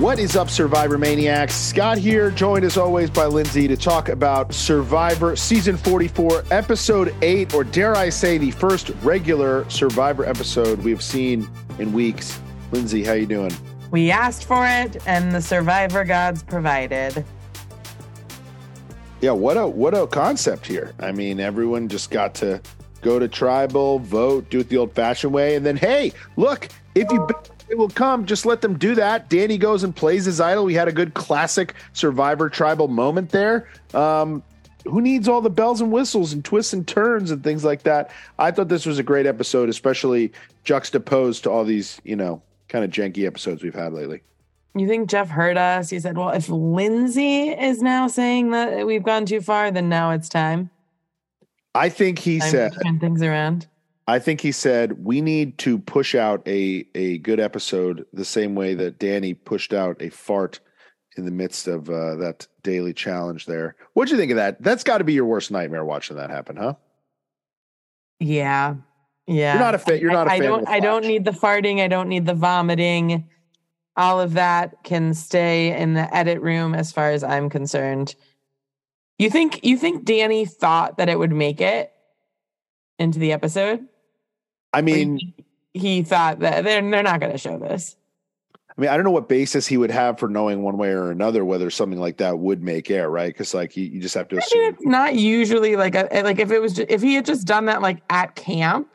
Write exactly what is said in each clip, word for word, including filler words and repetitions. What is up, Survivor Maniacs? Scott here, joined as always by Lindsay to talk about Survivor Season forty-four, Episode eight, or dare I say the first regular Survivor episode we've seen in weeks. Lindsay, how you doing? We asked for it, and the Survivor gods provided. Yeah, what a what a concept here. I mean, everyone just got to go to tribal, vote, do it the old-fashioned way, and then, hey, look, if you... It will come. Just let them do that. Danny goes and plays his idol. We had a good classic Survivor tribal moment there. Um, who needs all the bells and whistles and twists and turns and things like that? I thought this was a great episode, especially juxtaposed to all these, you know, kind of janky episodes we've had lately. You think Jeff heard us? He said, well, if Lindsay is now saying that we've gone too far, then now it's time. I think he time said to turn things around. I think he said, we need to push out a, a good episode the same way that Danny pushed out a fart in the midst of uh, that daily challenge there. What'd you think of that? That's got to be your worst nightmare watching that happen, huh? Yeah. Yeah. You're not a fan. You're not a I, fan. I don't, I don't need the farting. I don't need the vomiting. All of that can stay in the edit room as far as I'm concerned. You think, you think Danny thought that it would make it into the episode? I mean, he thought that they're, they're not going to show this. I mean, I don't know what basis he would have for knowing one way or another whether something like that would make air, right? Because like you, you just have to assume. I mean, it's not usually like a, like if it was just, if he had just done that like at camp,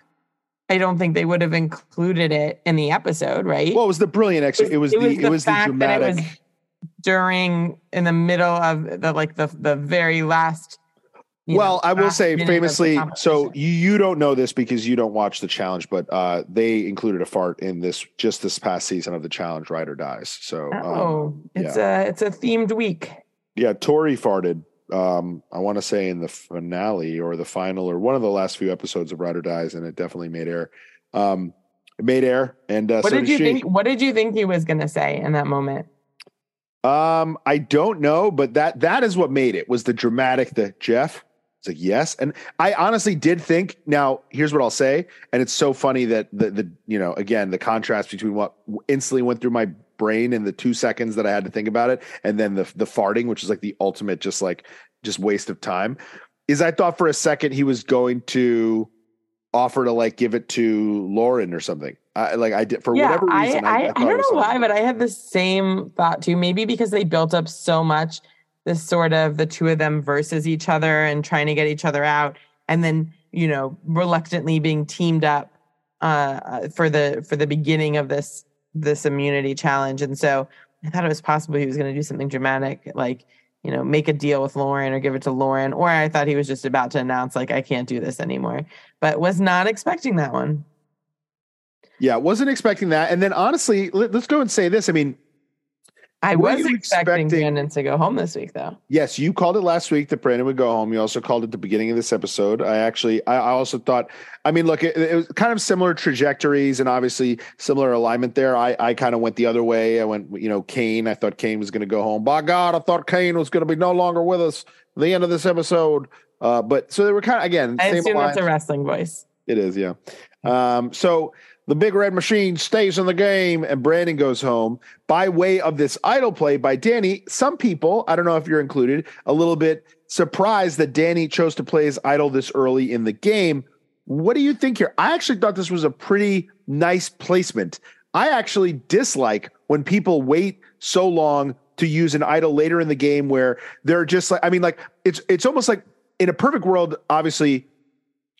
I don't think they would have included it in the episode, right? Well, it was the brilliant ex. It, it was the it was the, the, the dramatic it was during in the middle of the like the the very last. You well, know, I will say famously, so you, you don't know this because you don't watch the challenge, but uh, they included a fart in this just this past season of the challenge, Ride or Dies. So oh, um, it's yeah. a it's a themed week. Yeah, Tori farted. Um, I want to say in the finale or the final or one of the last few episodes of Ride or Dies, and it definitely made air. Um, it made air. And uh, what so did you she. think? What did you think he was going to say in that moment? Um, I don't know, but that that is what made it was the dramatic. The Jeff. Like, yes. And I honestly did think now here's what I'll say. And it's so funny that the, the, you know, again, the contrast between what instantly went through my brain in the two seconds that I had to think about it. And then the, the farting, which is like the ultimate, just like just waste of time is I thought for a second he was going to offer to like, give it to Lauren or something. I like I did for yeah, whatever reason. I, I, I, I, I don't know why, but I had the same thought too, maybe because they built up so much this sort of the two of them versus each other and trying to get each other out. And then, you know, reluctantly being teamed up uh, for the, for the beginning of this, this immunity challenge. And so I thought it was possible he was going to do something dramatic, like, you know, make a deal with Lauren or give it to Lauren. Or I thought he was just about to announce like, I can't do this anymore, but was not expecting that one. Yeah. Wasn't expecting that. And then honestly, let, let's go and say this. I mean, I was expecting, expecting Brandon to go home this week, though. Yes, you called it last week that Brandon would go home. You also called it at the beginning of this episode. I actually, I, I also thought, I mean, look, it, it was kind of similar trajectories and obviously similar alignment there. I, I kind of went the other way. I went, you know, Kane. I thought Kane was going to go home. By God, I thought Kane was going to be no longer with us at the end of this episode. Uh, but so they were kind of, again, I same assume that's a wrestling voice. It is, yeah. Um, so The Big Red Machine stays in the game, and Brandon goes home. By way of this idol play by Danny, some people, I don't know if you're included, a little bit surprised that Danny chose to play his idol this early in the game. What do you think here? I actually thought this was a pretty nice placement. I actually dislike when people wait so long to use an idol later in the game where they're just like, I mean, like it's, it's almost like in a perfect world, obviously,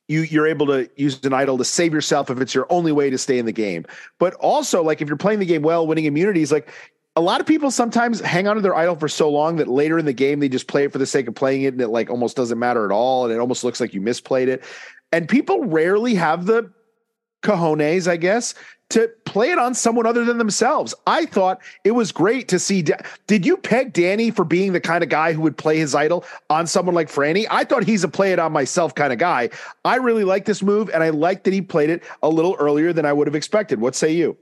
You, you're able to use an idol to save yourself if it's your only way to stay in the game. But also, like, if you're playing the game well, winning immunities, like, a lot of people sometimes hang on to their idol for so long that later in the game, they just play it for the sake of playing it, and it, like, almost doesn't matter at all, and it almost looks like you misplayed it. And people rarely have the cojones, I guess, to play it on someone other than themselves. I thought it was great to see. Da- Did you peg Danny for being the kind of guy who would play his idol on someone like Franny? I thought he's a play it on myself kind of guy. I really like this move, and I like that he played it a little earlier than I would have expected. What say you?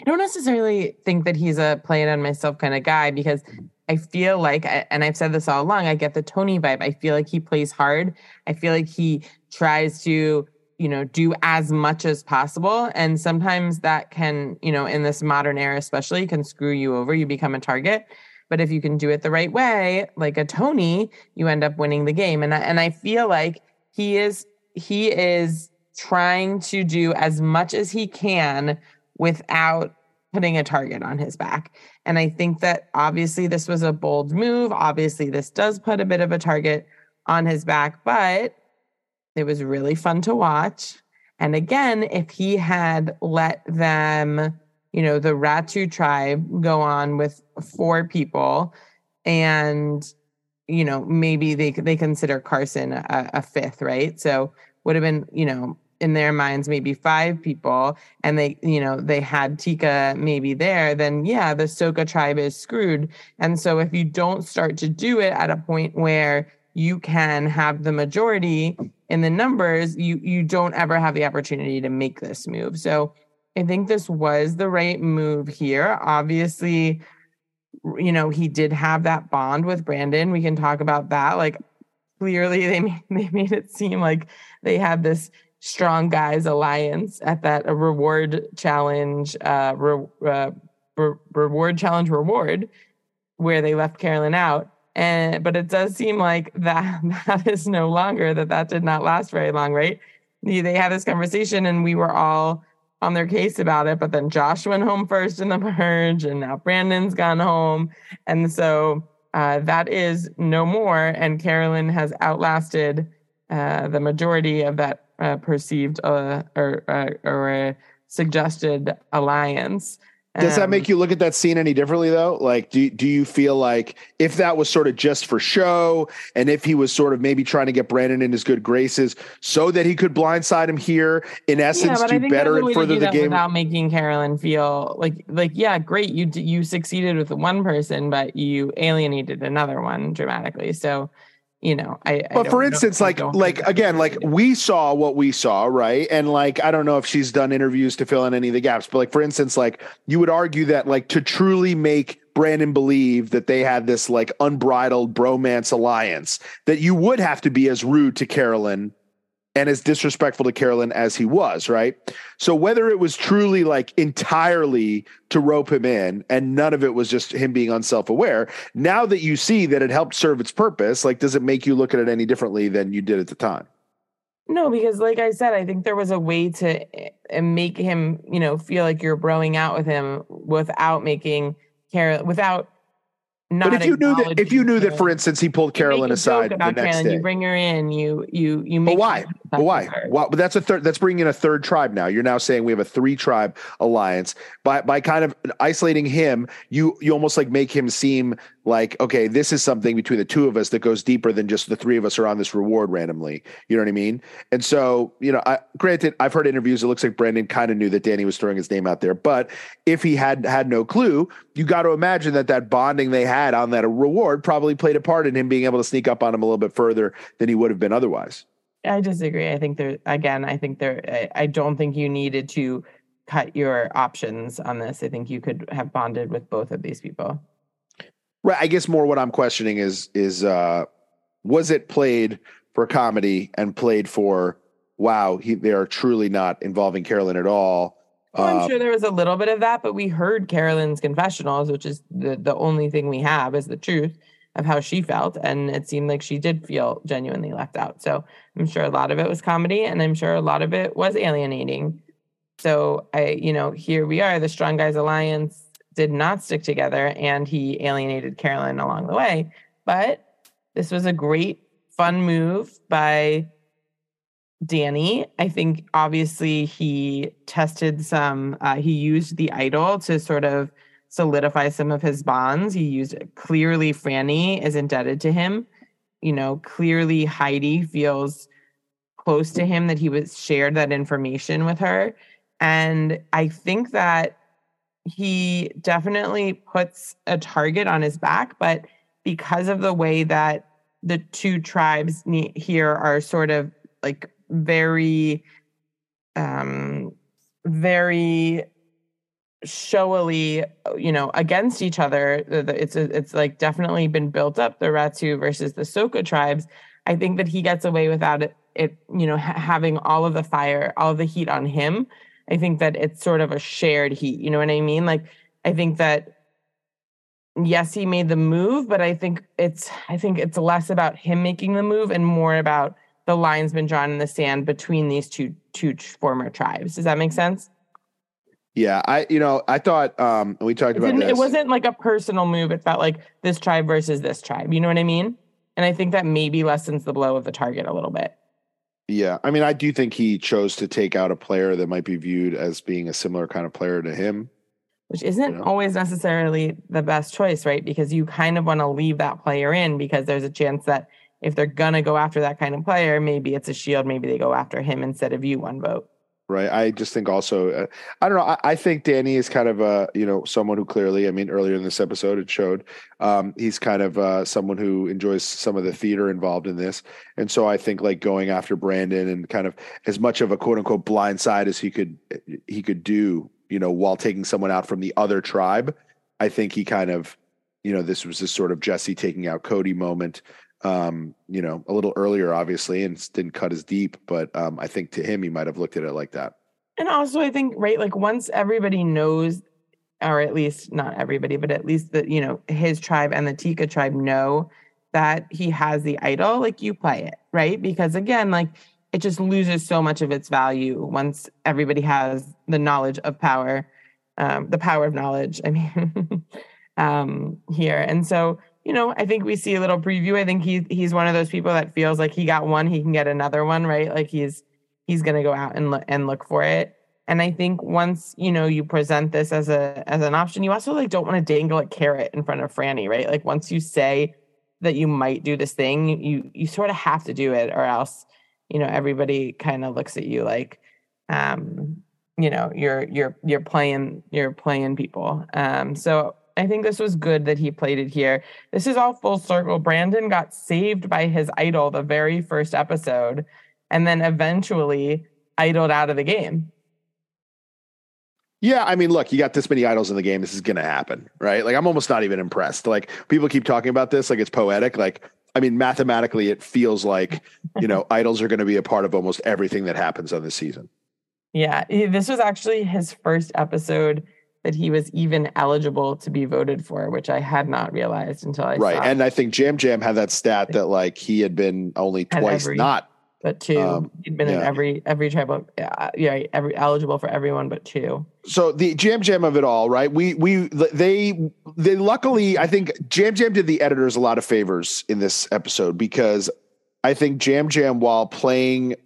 I don't necessarily think that he's a play it on myself kind of guy, because I feel like, and I've said this all along, I get the Tony vibe. I feel like he plays hard. I feel like he tries to, you know, do as much as possible. And sometimes that can, you know, in this modern era especially, can screw you over. You become a target. But if you can do it the right way, like a Tony, you end up winning the game. And I, and I feel like he is, he is trying to do as much as he can without putting a target on his back. And I think that obviously this was a bold move. Obviously this does put a bit of a target on his back, but it was really fun to watch. And again, if he had let them, you know, the Ratu tribe go on with four people, and, you know, maybe they they consider Carson a, a fifth, right? So would have been, you know, in their minds, maybe five people, and they, you know, they had Tika maybe there, then yeah, the Soka tribe is screwed. And so if you don't start to do it at a point where you can have the majority in the numbers, you you don't ever have the opportunity to make this move. So I think this was the right move here. Obviously, you know, he did have that bond with Brandon. We can talk about that. Like, clearly they made, they made it seem like they had this strong guys alliance at that a reward challenge, uh, re, uh, re, reward challenge reward, where they left Carolyn out. And, but it does seem like that, that is no longer, that that did not last very long, right? They had this conversation and we were all on their case about it, but then Josh went home first in the merge, and now Brandon's gone home. And so uh, that is no more. And Carolyn has outlasted uh, the majority of that uh, perceived uh, or, or, or suggested alliance. Does that make you look at that scene any differently, though? Like, do, do you feel like if that was sort of just for show, and if he was sort of maybe trying to get Brandon in his good graces so that he could blindside him here, in essence, yeah, do better and further the game? Without making Carolyn feel like, like, yeah, great, you you succeeded with one person, but you alienated another one dramatically. So, you know, I, I but for instance, like, like again, like we saw what we saw, right? And like, I don't know if she's done interviews to fill in any of the gaps, but like, for instance, like you would argue that like to truly make Brandon believe that they had this like unbridled bromance alliance, that you would have to be as rude to Carolyn and as disrespectful to Carolyn as he was, right? So whether it was truly like entirely to rope him in and none of it was just him being unself-aware, now that you see that it helped serve its purpose, like, does it make you look at it any differently than you did at the time? No, because like I said, I think there was a way to make him, you know, feel like you're broing out with him without making Carolyn, without Not but if you knew that, if you knew Carolyn, that, for instance, he pulled Carolyn aside the next Carolyn, day, you bring her in, you, you, you. Make but why? But why? Well, but that's a third. That's bringing in a third tribe now. You're now saying we have a three tribe alliance by by kind of isolating him. You you almost like make him seem like, okay, this is something between the two of us that goes deeper than just the three of us are on this reward randomly. You know what I mean? And so, you know, I, granted, I've heard interviews. It looks like Brandon kind of knew that Danny was throwing his name out there, but if he had had no clue, you got to imagine that that bonding they had had on that reward probably played a part in him being able to sneak up on him a little bit further than he would have been otherwise. I disagree. I think there, again, I think there, I don't think you needed to cut your options on this. I think you could have bonded with both of these people. Right. I guess more what I'm questioning is, is, uh, was it played for comedy and played for, wow, he, they are truly not involving Carolyn at all, Well, I'm sure there was a little bit of that, but we heard Carolyn's confessionals, which is the, the only thing we have is the truth of how she felt. And it seemed like she did feel genuinely left out. So I'm sure a lot of it was comedy, and I'm sure a lot of it was alienating. So I, you know, here we are, the Strong Guys Alliance did not stick together, and he alienated Carolyn along the way. But this was a great, fun move by Danny. I think obviously he tested some, uh, he used the idol to sort of solidify some of his bonds. He used it. Clearly Franny is indebted to him. You know, clearly Heidi feels close to him, that he was shared that information with her. And I think that he definitely puts a target on his back, but because of the way that the two tribes here are sort of like very, um, very showily, you know, against each other. It's a, it's like definitely been built up, the Ratsu versus the Soka tribes. I think that he gets away without it, it you know, ha- having all of the fire, all of the heat on him. I think that it's sort of a shared heat. You know what I mean? Like, I think that, yes, he made the move, but I think it's, I think it's less about him making the move and more about the line's been drawn in the sand between these two, two former tribes. Does that make sense? Yeah. I, you know, I thought, um, we talked about this. It wasn't like a personal move. It felt like this tribe versus this tribe. You know what I mean? And I think that maybe lessens the blow of the target a little bit. Yeah. I mean, I do think he chose to take out a player that might be viewed as being a similar kind of player to him, which isn't you know? always necessarily the best choice, right? Because you kind of want to leave that player in, because there's a chance that if they're going to go after that kind of player, maybe it's a shield. Maybe they go after him instead of you one vote. Right. I just think also, uh, I don't know. I, I think Danny is kind of a, you know, someone who clearly, I mean, earlier in this episode, it showed um, he's kind of uh, someone who enjoys some of the theater involved in this. And so I think like going after Brandon and kind of as much of a quote unquote blind side as he could, he could do, you know, while taking someone out from the other tribe, I think he kind of, you know, this was this sort of Jesse taking out Cody moment. Um, you know, a little earlier, obviously, and didn't cut as deep, but um, I think to him, he might have looked at it like that. And also, I think, right, like once everybody knows, or at least not everybody, but at least the, you know, his tribe and the Tika tribe know that he has the idol, like you play it, right? Because again, like it just loses so much of its value once everybody has the knowledge of power, um, the power of knowledge, I mean, um, here. And so, you know, I think we see a little preview. I think he's he's one of those people that feels like he got one, he can get another one, right? Like he's he's going to go out and look, and look for it. And I think once, you know, you present this as a as an option, you also like don't want to dangle a carrot in front of Franny, right? Like once you say that you might do this thing, you you sort of have to do it, or else, you know, everybody kind of looks at you like, um, you know, you're you're you're playing you're playing people. Um, so. I think this was good that he played it here. This is all full circle. Brandon got saved by his idol the very first episode and then eventually idled out of the game. Yeah, I mean, look, you got this many idols in the game. This is going to happen, right? Like, I'm almost not even impressed. Like, people keep talking about this like it's poetic. Like, I mean, mathematically, it feels like, you know, idols are going to be a part of almost everything that happens on this season. Yeah, this was actually his first episode that he was even eligible to be voted for, which I had not realized until I right. saw. Right, and I think Jam Jam had that stat that like he had been only twice every, not. But two. Um, He'd been yeah. in every every tribal, yeah, yeah, every eligible for everyone but two. So the Jam Jam of it all, right? We we they they luckily, I think Jam Jam did the editors a lot of favors in this episode, because I think Jam Jam, while playing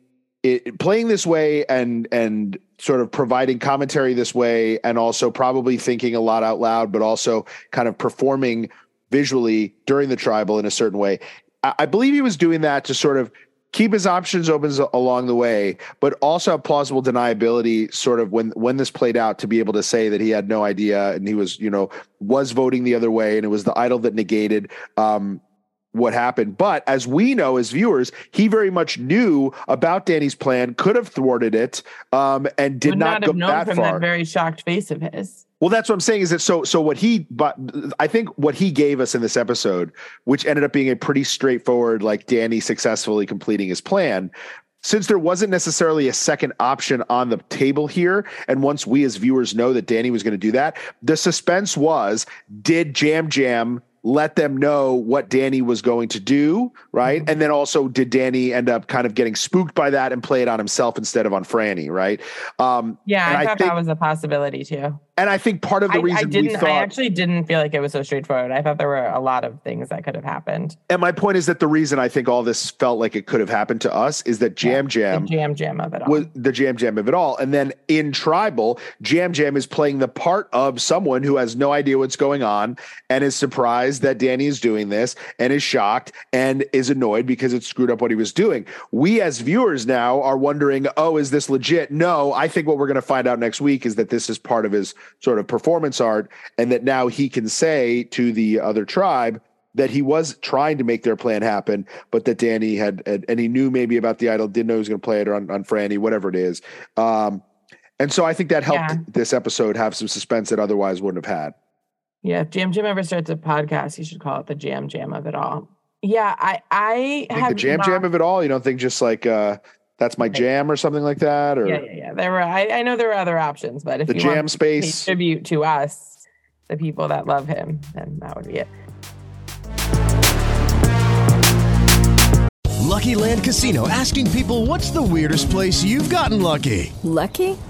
it playing this way and and sort of providing commentary this way, and also probably thinking a lot out loud, but also kind of performing visually during the tribal in a certain way. I, I believe he was doing that to sort of keep his options open along the way, but also have plausible deniability sort of when, when this played out, to be able to say that he had no idea and he was, you know, was voting the other way. And it was the idol that negated, um, what happened. But as we know, as viewers, he very much knew about Danny's plan, could have thwarted it, um, and did not, not go that from far. That very shocked face of his. Well, that's what I'm saying is that so, so what he, but I think what he gave us in this episode, which ended up being a pretty straightforward, like Danny successfully completing his plan, since there wasn't necessarily a second option on the table here, and once we as viewers know that Danny was going to do that, the suspense was, did Jam Jam let them know what Danny was going to do, right? And then also, did Danny end up kind of getting spooked by that and play it on himself instead of on Franny, right? Um, yeah, I thought I think, that was a possibility too. And I think part of the I, reason I didn't, we thought... I actually didn't feel like it was so straightforward. I thought there were a lot of things that could have happened. And my point is that the reason I think all this felt like it could have happened to us is that Jam Jam... The Jam Jam of it all. Was the Jam Jam of it all. And then in Tribal, Jam Jam is playing the part of someone who has no idea what's going on and is surprised that Danny is doing this and is shocked and is annoyed because it screwed up what he was doing. We as viewers now are wondering, oh, is this legit? No, I think what we're going to find out next week is that this is part of his sort of performance art, and that now he can say to the other tribe that he was trying to make their plan happen, but that Danny had, and he knew maybe about the idol, didn't know he was going to play it on, on Franny, whatever it is. Um, and so I think that helped yeah. this episode have some suspense that otherwise wouldn't have had. Yeah. If Jam Jam ever starts a podcast, he should call it the Jam Jam of it all. Yeah. I, I, I have the Jam not- Jam of it all. You don't think just like, uh, that's my jam or something like that? Or yeah, yeah, yeah. There were, I, I know there were other options, but if the you jam want space. To pay tribute to us, the people that love him, then that would be it. Lucky Land Casino, asking people, what's the weirdest place you've gotten lucky? Lucky?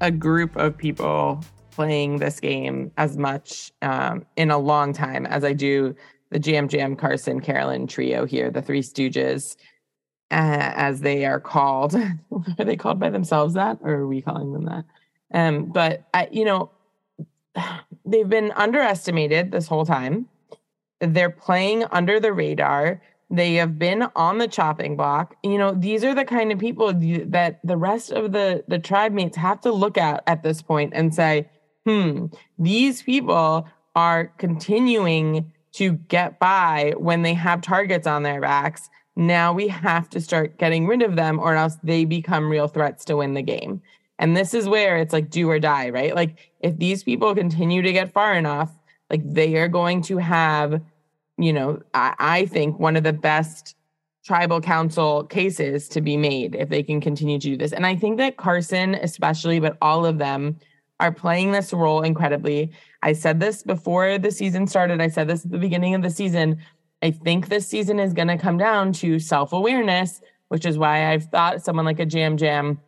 a group of people playing this game as much um, in a long time as I do the Jam Jam Carson Carolyn trio here, the Three Stooges, uh, as they are called. Are they called by themselves that, or are we calling them that? Um, but I, you know, they've been underestimated this whole time. They're playing under the radar. They have been on the chopping block. You know, these are the kind of people that the rest of the the tribe mates have to look at at this point and say, Hmm, these people are continuing to get by when they have targets on their backs. Now we have to start getting rid of them, or else they become real threats to win the game. And this is where it's like do or die, right? Like if these people continue to get far enough, like they are going to have, you know, I, I think one of the best tribal council cases to be made if they can continue to do this. And I think that Carson especially, but all of them, are playing this role incredibly. I said this before the season started. I said this at the beginning of the season. I think this season is going to come down to self-awareness, which is why I've thought someone like a Jam Jam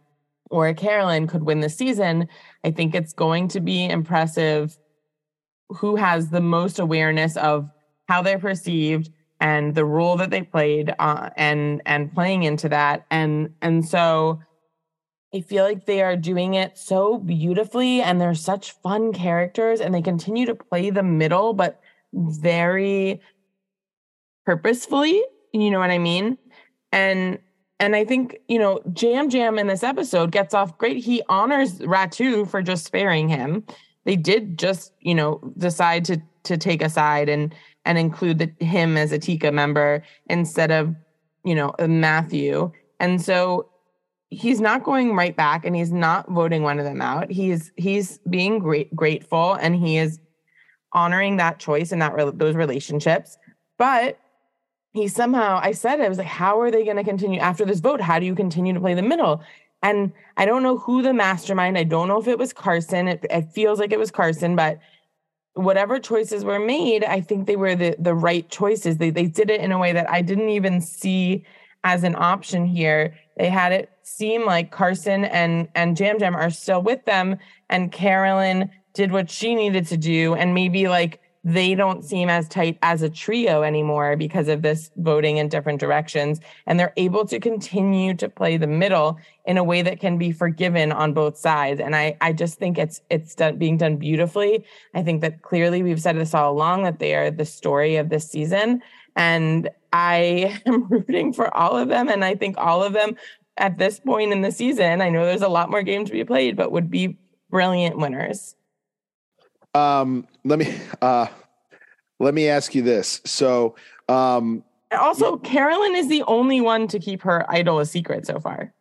or a Carolyn could win this season. I think it's going to be impressive who has the most awareness of how they're perceived and the role that they played uh, and and playing into that. And and so... I feel like they are doing it so beautifully, and they're such fun characters, and they continue to play the middle, but very purposefully, you know what I mean? And and I think, you know, Jam Jam in this episode gets off great. He honors Ratu for just sparing him. They did just, you know, decide to to take a side and, and include the, him as a Tika member instead of, you know, Matthew. And so he's not going right back, and he's not voting one of them out. He's he's being great, grateful, and he is honoring that choice and that re- those relationships. But he somehow, I said, I was like, how are they going to continue after this vote? How do you continue to play the middle? And I don't know who the mastermind. I don't know if it was Carson. It, it feels like it was Carson, but whatever choices were made, I think they were the the right choices. They they did it in a way that I didn't even see as an option here. They had it seem like Carson and, and Jam Jam are still with them, and Carolyn did what she needed to do. And maybe like they don't seem as tight as a trio anymore because of this voting in different directions. And they're able to continue to play the middle in a way that can be forgiven on both sides. And I, I just think it's, it's done, being done beautifully. I think that clearly we've said this all along that they are the story of this season, and I am rooting for all of them. And I think all of them at this point in the season, I know there's a lot more game to be played, but would be brilliant winners. Um, let me, uh, let me ask you this. So, um, and also yeah. Carolyn is the only one to keep her idol a secret so far.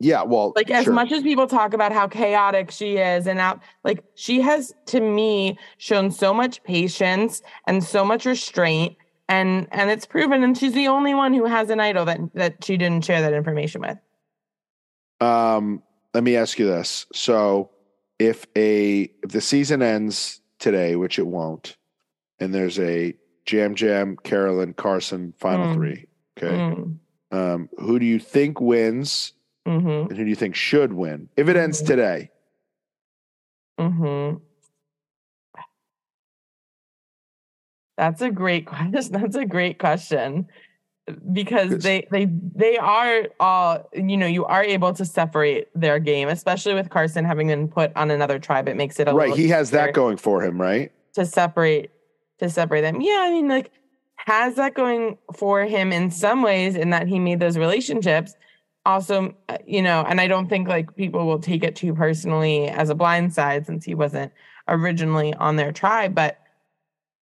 Yeah. Well, like as sure. much as people talk about how chaotic she is and out, like she has to me shown so much patience and so much restraint. And and it's proven, and she's the only one who has an idol that, that she didn't share that information with. Um, let me ask you this. So if a if the season ends today, which it won't, and there's a Jam Jam, Carolyn, Carson, final mm. three, okay? Mm. Um, who do you think wins mm-hmm. and who do you think should win if it mm-hmm. ends today? Mm-hmm. That's a great question. That's a great question because they, they, they are all, you know, you are able to separate their game, especially with Carson having been put on another tribe. It makes it a right. little he has that going for him, right? To separate, to separate them. Yeah. I mean, like has that going for him in some ways in that he made those relationships also, you know, and I don't think like people will take it too personally as a blindside since he wasn't originally on their tribe, but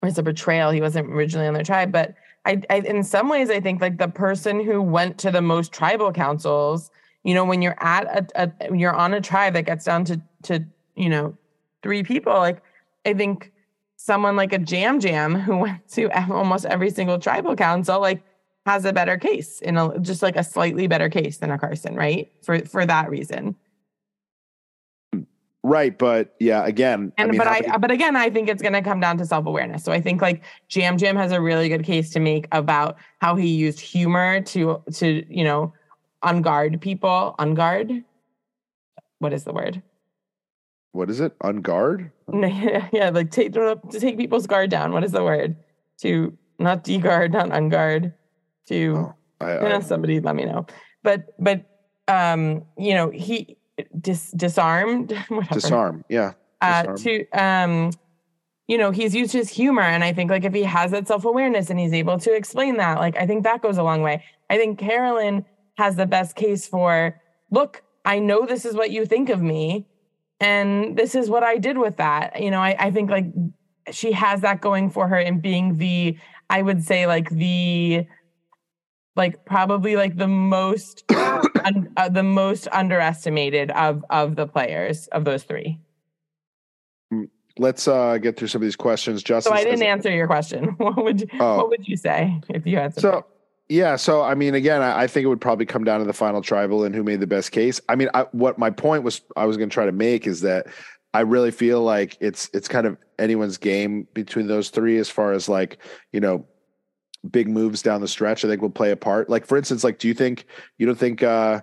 it's a betrayal. He wasn't originally on their tribe, but I, I, in some ways, I think like the person who went to the most tribal councils, you know, when you're at a, a you're on a tribe that gets down to, to, you know, three people, like I think someone like a Jam Jam who went to almost every single tribal council, like has a better case in a, just like a slightly better case than a Carson, right? For, for that reason. Right. But yeah, again, and, I mean, but I, but again, I think it's going to come down to self-awareness. So I think like Jam Jam has a really good case to make about how he used humor to, to, you know, unguard people, unguard. What is the word? What is it? Unguard? Yeah. Like take, to take people's guard down. What is the word? To not deguard, not unguard to, oh, I, I, somebody let me know. But, but, um, you know, he, Dis, disarmed, whatever. Disarm, yeah. Disarm. Uh, to, um, you know, he's used his humor, and I think like if he has that self-awareness and he's able to explain that, like I think that goes a long way. I think Carolyn has the best case for, look, I know this is what you think of me, and this is what I did with that. You know, I, I think like she has that going for her in being the, I would say like the, like probably like the most un, uh, the most underestimated of of the players of those three. Let's uh, get through some of these questions. Justin, so I didn't answer your question. What would you, oh. what would you say if you answered? So that? yeah, so I mean, again, I, I think it would probably come down to the final tribal and who made the best case. I mean, I, what my point was, I was going to try to make is that I really feel like it's it's kind of anyone's game between those three as far as like you know. big moves down the stretch, I think will play a part. Like for instance, like, do you think, you don't think, uh,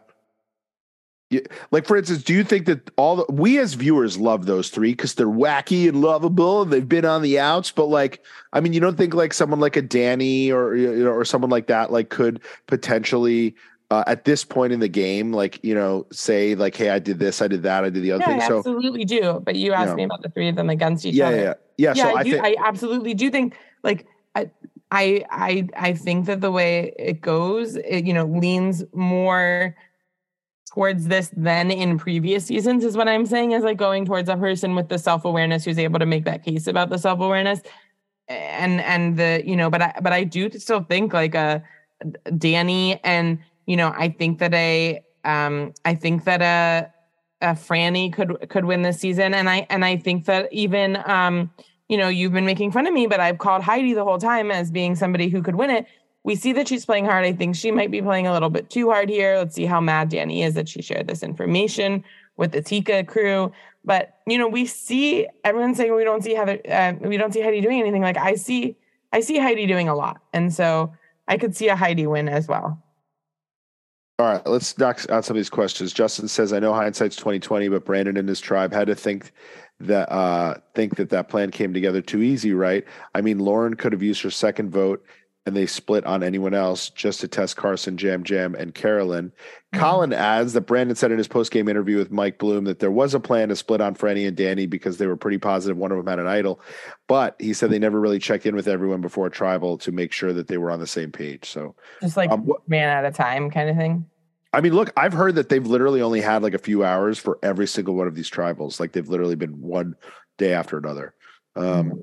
you, like for instance, do you think that all the, we as viewers love those three cause they're wacky and lovable and they've been on the outs, but like, I mean, you don't think like someone like a Danny or, you know, or someone like that, like could potentially uh, at this point in the game, like, you know, say like, hey, I did this, I did that, I did the other yeah, thing. I so absolutely do. But you asked you know, me about the three of them against each yeah, other. Yeah. Yeah. yeah so I, do, I, think, I absolutely do think like, I, I, I, I think that the way it goes, it, you know, leans more towards this than in previous seasons is what I'm saying is like going towards a person with the self-awareness who's able to make that case about the self-awareness and, and the, you know, but I, but I do still think like a Danny and, you know, I think that a, um, I think that a, a Franny could, could win this season. And I, and I think that even, um, you know, you've been making fun of me, but I've called Heidi the whole time as being somebody who could win it. We see that she's playing hard. I think she might be playing a little bit too hard here. Let's see how mad Danny is that she shared this information with the Tika crew. But, you know, we see everyone saying we don't see Heather, uh, we don't see Heidi doing anything. Like I see, I see Heidi doing a lot. And so I could see a Heidi win as well. All right, let's knock out some of these questions. Justin says, I know hindsight's twenty twenty, but Brandon and his tribe had to think that uh, think that that plan came together too easy, right? I mean, Lauren could have used her second vote and they split on anyone else just to test Carson, Jam Jam, and Carolyn. Mm-hmm. Colin adds that Brandon said in his post-game interview with Mike Bloom that there was a plan to split on Franny and Danny because they were pretty positive one of them had an idol, but he said they never really checked in with everyone before a tribal to make sure that they were on the same page. So just like um, wh- man at a time kind of thing. I mean, look, I've heard that they've literally only had like a few hours for every single one of these tribals. Like they've literally been one day after another. Um, mm-hmm.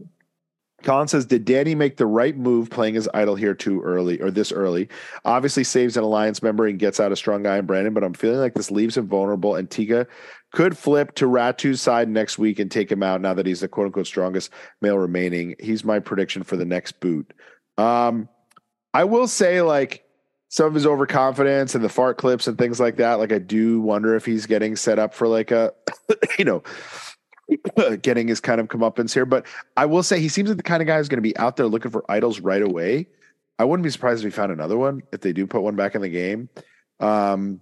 Colin says, did Danny make the right move playing his idol here too early or this early? Obviously saves an alliance member and gets out a strong guy in Brandon, but I'm feeling like this leaves him vulnerable and Tika could flip to Ratu's side next week and take him out now that he's the quote unquote strongest male remaining. He's my prediction for the next boot. Um, I will say like some of his overconfidence and the fart clips and things like that. Like I do wonder if he's getting set up for like a, you know, getting his kind of comeuppance here, but I will say he seems like the kind of guy who's going to be out there looking for idols right away. I wouldn't be surprised if we found another one, if they do put one back in the game. Um,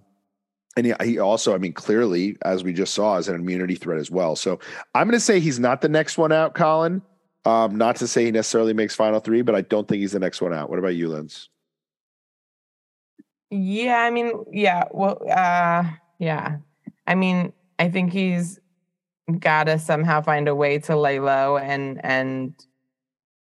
and he, he also, I mean, clearly, as we just saw, is an immunity threat as well. So I'm going to say he's not the next one out, Colin. Um, not to say he necessarily makes final three, but I don't think he's the next one out. What about you, Linz? Yeah, I mean, yeah. Well, uh, yeah. I mean, I think he's gotta somehow find a way to lay low and and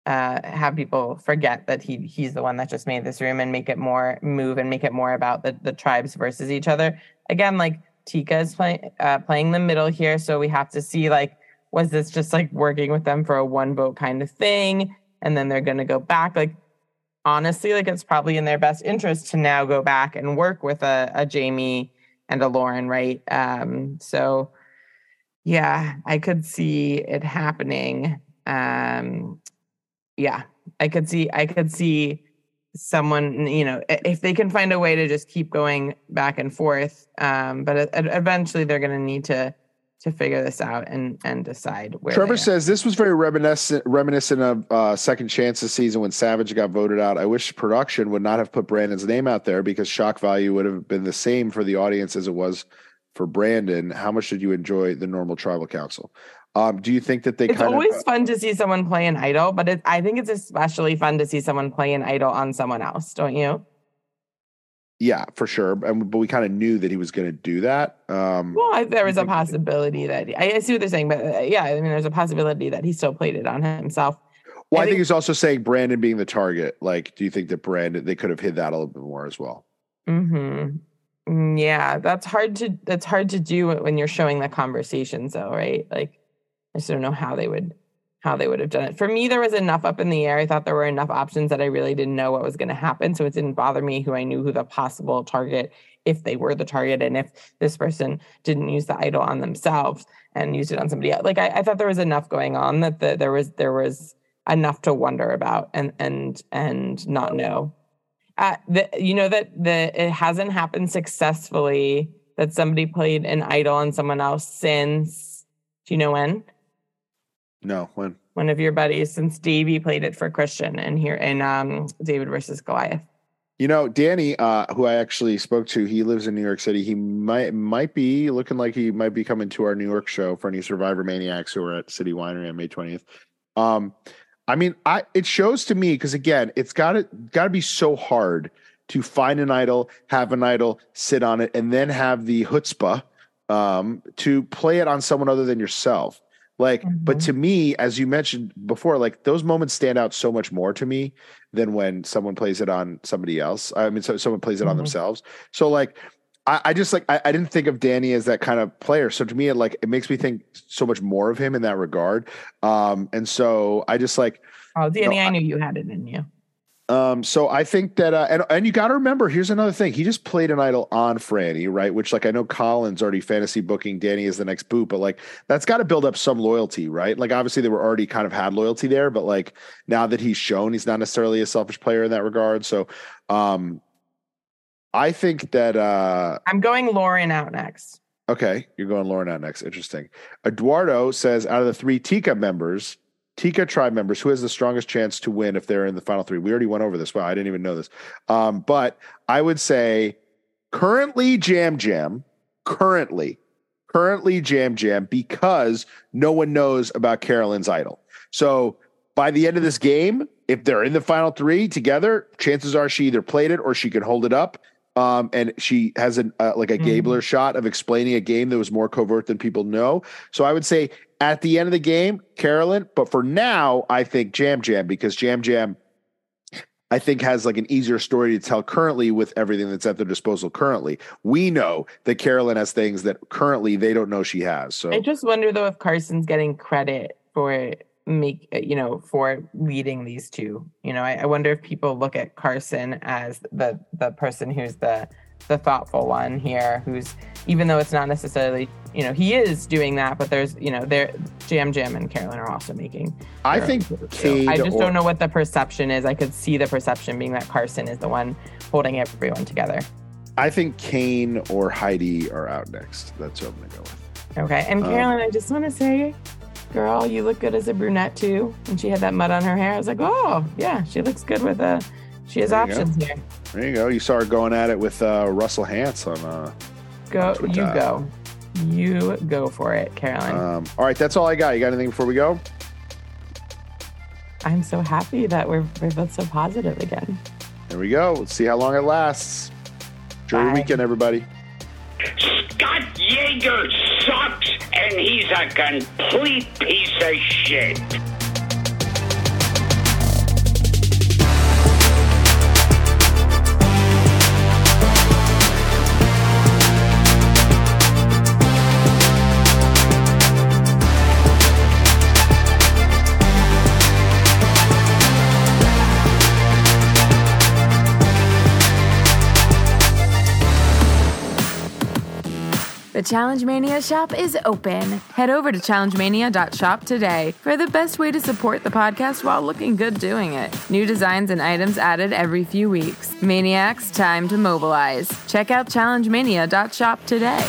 uh have people forget that he he's the one that just made this room and make it more move and make it more about the, the tribes versus each other again. Like Tika is playing uh playing the middle here, so we have to see like, was this just like working with them for a one vote kind of thing and then they're gonna go back? Like honestly, like it's probably in their best interest to now go back and work with a, a Jamie and a Lauren, right? um so Yeah, I could see it happening. Um, yeah, I could see I could see someone, you know, if they can find a way to just keep going back and forth. Um, but it, eventually they're going to need to to figure this out and and decide where. Trevor says this was very reminiscent reminiscent of uh, Second Chance's season when Savage got voted out. I wish production would not have put Brandon's name out there because shock value would have been the same for the audience as it was for Brandon. How much did you enjoy the normal tribal council? Um, do you think that they it's kind of... It's always fun to see someone play an idol, but it, I think it's especially fun to see someone play an idol on someone else, don't you? Yeah, for sure. And, but we kind of knew that he was going to do that. Um, well, I, there was a possibility that... He, I see what they're saying, but uh, yeah, I mean, there's a possibility that he still played it on himself. Well, I, I think, think he's also saying Brandon being the target. Like, do you think that Brandon... They could have hid that a little bit more as well. Mm-hmm. Yeah, that's hard to that's hard to do when you're showing the conversations, though, right? Like, I just don't know how they would how they would have done it. For me, there was enough up in the air. I thought there were enough options that I really didn't know what was going to happen, so it didn't bother me who I knew who the possible target, if they were the target, and if this person didn't use the idol on themselves and used it on somebody else. Like, I, I thought there was enough going on that the, there was there was enough to wonder about and and and not know. Uh, the, you know that the it hasn't happened successfully that somebody played an idol on someone else since, do you know when? No, when? One of your buddies, since Davey played it for Christian and here in um, David versus Goliath. You know, Danny, uh, who I actually spoke to, he lives in New York City. He might might be looking like he might be coming to our New York show for any Survivor Maniacs who are at City Winery on May twentieth. Um, I mean, I it shows to me because, again, it's got to got to be so hard to find an idol, have an idol, sit on it, and then have the chutzpah um, to play it on someone other than yourself. Like, mm-hmm. But to me, as you mentioned before, like those moments stand out so much more to me than when someone plays it on somebody else. I mean, so someone plays it mm-hmm. on themselves. So, like, I, I just like I, I didn't think of Danny as that kind of player. So to me, it like it makes me think so much more of him in that regard. Um, and so I just like, oh, Danny, you know, I knew I, you had it in you. Um, so I think that uh, and and you got to remember, here's another thing. He just played an idol on Franny, right? Which like I know Colin's already fantasy booking Danny as the next boot, but like that's got to build up some loyalty, right? Like obviously they were already kind of had loyalty there, but like now that he's shown, he's not necessarily a selfish player in that regard. So. Um, I think that uh, I'm going Lauren out next. Okay, you're going Lauren out next. Interesting. Eduardo says, out of the three Tika members, Tika tribe members, who has the strongest chance to win if they're in the final three? We already went over this. Wow, I didn't even know this. Um, but I would say currently Jam Jam, currently, currently Jam Jam, because no one knows about Carolyn's idol. So by the end of this game, if they're in the final three together, chances are she either played it or she could hold it up. Um, and she has an, uh, like a mm-hmm. Gabler shot of explaining a game that was more covert than people know. So I would say at the end of the game, Carolyn, but for now, I think Jam Jam, because Jam Jam I think has like an easier story to tell currently with everything that's at their disposal currently. We know that Carolyn has things that currently they don't know she has. So I just wonder though if Carson's getting credit for make you know for leading these two. You know, I, I wonder if people look at Carson as the the person who's the the thoughtful one here, who's, even though it's not necessarily, you know, he is doing that, but there's, you know, there Jam Jam and Carolyn are also making. I think Cade I just or, don't know what the perception is. I could see the perception being that Carson is the one holding everyone together. I think Kane or Heidi are out next. That's what I'm gonna go with. Okay. And Carolyn, um, I just want to say, girl, you look good as a brunette too. And she had that mud on her hair. I was like, oh yeah, she looks good with a, she has options go. Here. There you go. You saw her going at it with uh, Russell Hantz on uh, Go, on you go. You go for it, Carolyn. Um, all right, that's all I got. You got anything before we go? I'm so happy that we're, we're both so positive again. There we go. Let's see how long it lasts. Enjoy your weekend, everybody. Scott Yeager sucks, and he's a complete piece of shit. The Challenge Mania shop is open. Head over to Challenge Mania dot shop today for the best way to support the podcast while looking good doing it. New designs and items added every few weeks. Maniacs, time to mobilize. Check out Challenge Mania dot shop today.